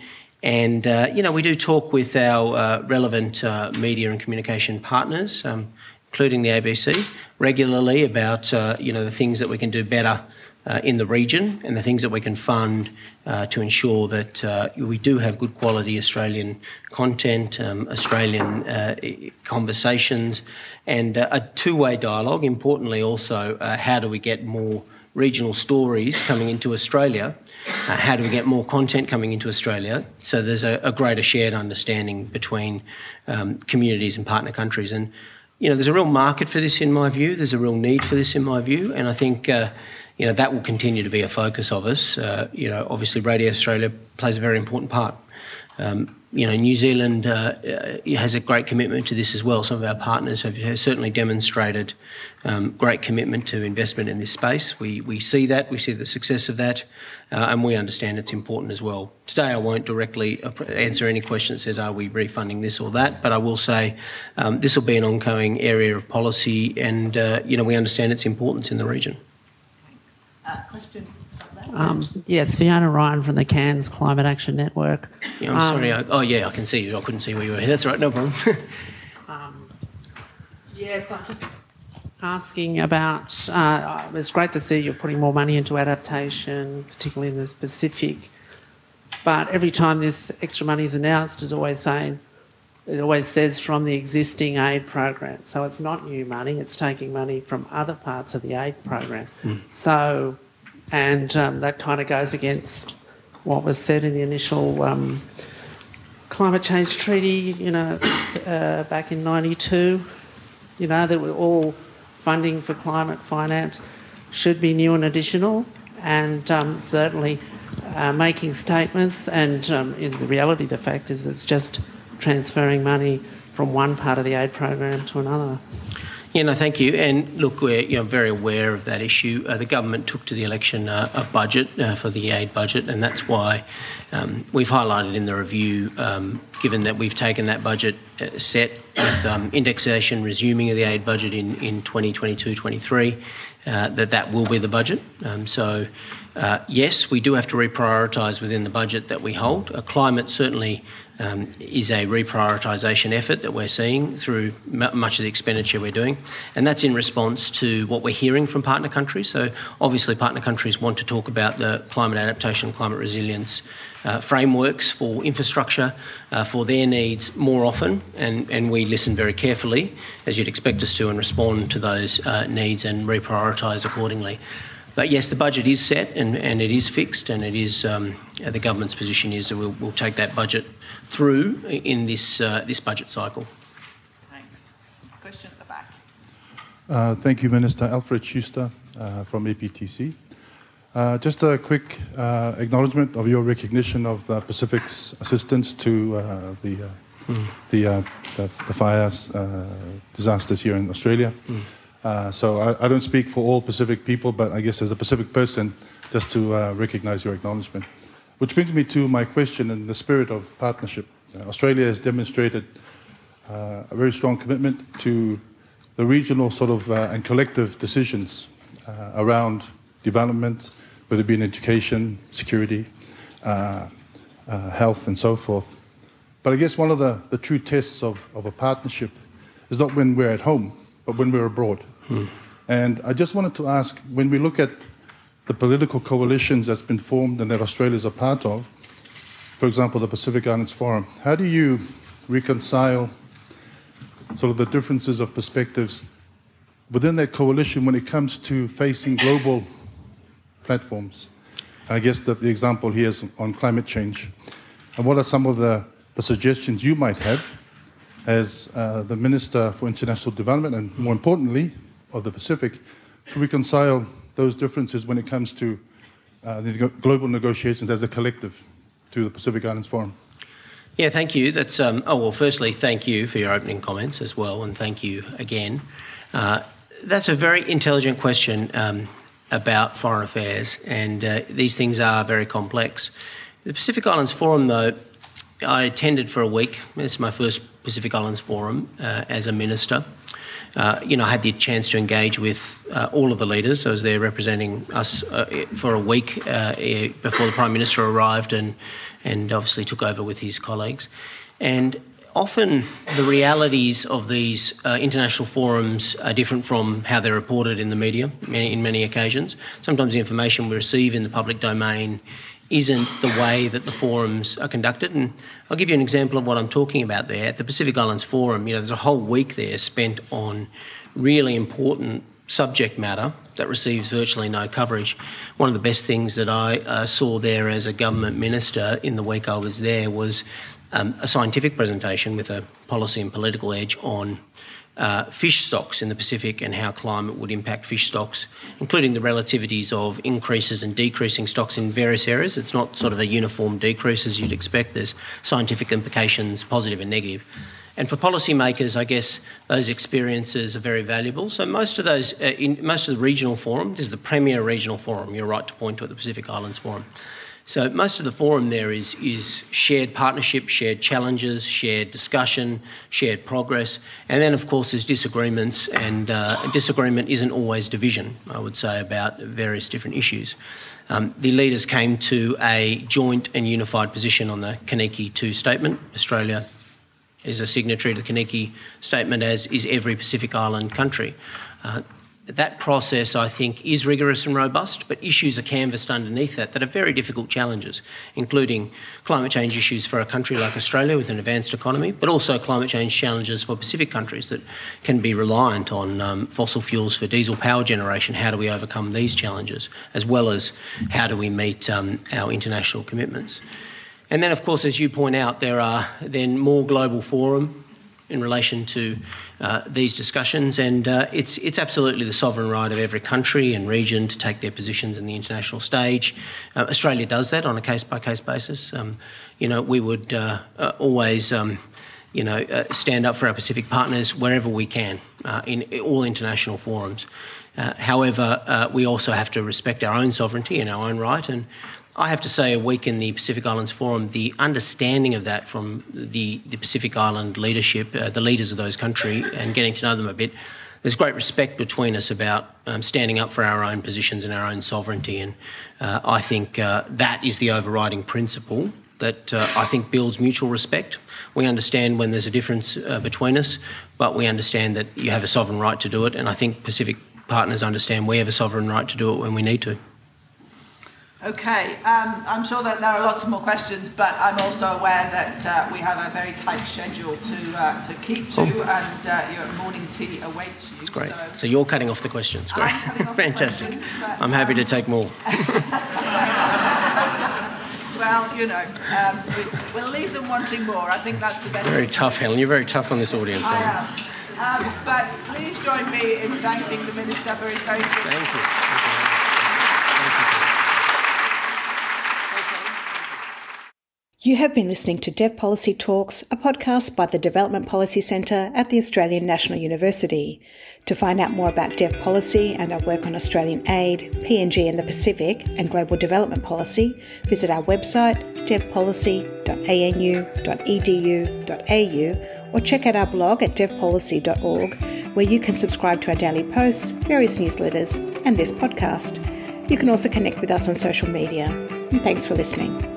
And, uh, you know, we do talk with our uh, relevant uh, media and communication partners, um, including the A B C, regularly about, uh, you know, the things that we can do better uh, in the region and the things that we can fund uh, to ensure that uh, we do have good quality Australian content, um, Australian uh, conversations, and uh, a two-way dialogue. Importantly also, uh, how do we get more regional stories coming into Australia? Uh, how do we get more content coming into Australia? So there's a, a greater shared understanding between um, communities and partner countries. And, you know, there's a real market for this in my view. There's a real need for this in my view. And I think, uh, you know, that will continue to be a focus of us. Uh, you know, obviously Radio Australia plays a very important part. Um, you know, New Zealand uh, has a great commitment to this as well. Some of our partners have certainly demonstrated um, great commitment to investment in this space. We we see that, we see the success of that, uh, and we understand it's important as well. Today I won't directly answer any question that says, are we refunding this or that, but I will say um, this will be an ongoing area of policy and, uh, you know, we understand its importance in the region. Uh, question? Um, yes, Fiona Ryan from the Cairns Climate Action Network. Yeah, I'm um, sorry. I, oh, yeah, I can see you. I couldn't see where you were. That's right, no problem. um, yes, I'm just asking about... Uh, it's great to see you're putting more money into adaptation, particularly in the Pacific, but every time this extra money is announced, it's always saying, it always says from the existing aid program. So it's not new money. It's taking money from other parts of the aid program. Mm. So... And um, that kind of goes against what was said in the initial um, climate change treaty, you know, uh, back in ninety-two. You know, that all funding for climate finance should be new and additional, and um, certainly uh, making statements. And um, in the reality, the fact is it's just transferring money from one part of the aid program to another. Yeah, no, thank you. And look, we're you know, very aware of that issue. Uh, the government took to the election uh, a budget uh, for the aid budget, and that's why um, we've highlighted in the review, um, given that we've taken that budget uh, set with um, indexation resuming of the aid budget in, in twenty twenty-two twenty-three, uh, that that will be the budget. Um, so, uh, yes, we do have to reprioritise within the budget that we hold. Uh, climate certainly... Um, is a reprioritisation effort that we're seeing through m much of the expenditure we're doing, and that's in response to what we're hearing from partner countries. So obviously partner countries want to talk about the climate adaptation, climate resilience uh, frameworks for infrastructure uh, for their needs more often, and, and we listen very carefully, as you'd expect us to, and respond to those uh, needs and reprioritise accordingly. But yes, the budget is set and, and it is fixed, and it is um, the government's position is that we'll, we'll take that budget through in this uh, this budget cycle. Thanks. Question at the back. Uh, thank you, Minister. Alfred Schuster uh, from A P T C. Uh, just a quick uh, acknowledgement of your recognition of the Pacific's assistance to uh, the, uh, mm. the, uh, the the fire uh, disasters here in Australia. Mm. Uh, so I, I don't speak for all Pacific people, but I guess as a Pacific person, just to uh, recognise your acknowledgement. Which brings me to my question in the spirit of partnership. Uh, Australia has demonstrated uh, a very strong commitment to the regional sort of uh, and collective decisions uh, around development, whether it be in education, security, uh, uh, health and so forth. But I guess one of the, the true tests of, of a partnership is not when we're at home, but when we're abroad. Hmm. And I just wanted to ask, when we look at the political coalitions that's been formed and that Australia is a part of, for example, the Pacific Islands Forum, how do you reconcile sort of the differences of perspectives within that coalition when it comes to facing global platforms? And I guess the, the example here is on climate change. And what are some of the, the suggestions you might have as uh, the Minister for International Development and, more importantly, of the Pacific, to reconcile those differences when it comes to uh, the global negotiations as a collective to the Pacific Islands Forum? Yeah, thank you. That's, um, oh, well, firstly, thank you for your opening comments as well, and thank you again. Uh, that's a very intelligent question um, about foreign affairs, and uh, these things are very complex. The Pacific Islands Forum, though, I attended for a week. It's my first Pacific Islands Forum uh, as a minister. Uh, you know, I had the chance to engage with uh, all of the leaders. I was there representing us uh, for a week uh, before the Prime Minister arrived and, and obviously took over with his colleagues. And often the realities of these uh, international forums are different from how they're reported in the media many, in many occasions. Sometimes the information we receive in the public domain isn't the way that the forums are conducted. And I'll give you an example of what I'm talking about there. At the Pacific Islands Forum, you know, there's a whole week there spent on really important subject matter that receives virtually no coverage. One of the best things that I uh, saw there as a government minister in the week I was there was um, a scientific presentation with a policy and political edge on uh, fish stocks in the Pacific and how climate would impact fish stocks, including the relativities of increases and decreasing stocks in various areas. It's not sort of a uniform decrease as you'd expect. There's scientific implications, positive and negative. And for policymakers, I guess those experiences are very valuable. So most of those, uh, in most of the regional forum, this is the premier regional forum, you're right to point to it, the Pacific Islands Forum. So most of the forum there is, is shared partnership, shared challenges, shared discussion, shared progress. And then, of course, there's disagreements, and uh, disagreement isn't always division, I would say, about various different issues. Um, the leaders came to a joint and unified position on the Kaneki two Statement. Australia is a signatory to the Kaneki Statement, as is every Pacific Island country. Uh, that process, I think, is rigorous and robust, but issues are canvassed underneath that that are very difficult challenges, including climate change issues for a country like Australia with an advanced economy, but also climate change challenges for Pacific countries that can be reliant on um, fossil fuels for diesel power generation. How do we overcome these challenges, as well as how do we meet um, our international commitments? And then, of course, as you point out, there are then more global forum in relation to uh, these discussions, and uh, it's, it's absolutely the sovereign right of every country and region to take their positions in the international stage. Uh, Australia does that on a case-by-case basis. Um, you know, we would uh, uh, always... Um, you know, uh, stand up for our Pacific partners wherever we can uh, in all international forums. Uh, however, uh, we also have to respect our own sovereignty and our own right. And I have to say, a week in the Pacific Islands Forum, the understanding of that from the, the Pacific Island leadership, uh, the leaders of those countries, and getting to know them a bit, there's great respect between us about um, standing up for our own positions and our own sovereignty. And uh, I think uh, that is the overriding principle that uh, I think builds mutual respect. We understand when there's a difference uh, between us, but we understand that you have a sovereign right to do it, and I think Pacific partners understand we have a sovereign right to do it when we need to. Okay, um, I'm sure that there are lots more questions, but I'm also aware that uh, we have a very tight schedule to uh, to keep to, oh. and uh, your morning tea awaits you. That's great. So, so you're cutting off the questions. Great. I'm Fantastic. Questions, but, I'm happy um, to take more. Well, you know, um, we, we'll leave them wanting more. I think that's the best. Very tough, Helen. You're very tough on this audience. I am. Um, but please join me in thanking the Minister very kindly. Thank you. Thank you. You have been listening to Dev Policy Talks, a podcast by the Development Policy Centre at the Australian National University. To find out more about Dev Policy and our work on Australian aid, P N G and the Pacific, and global development policy, visit our website dev policy dot a n u dot e d u dot a u or check out our blog at dev policy dot org, where you can subscribe to our daily posts, various newsletters, and this podcast. You can also connect with us on social media. And thanks for listening.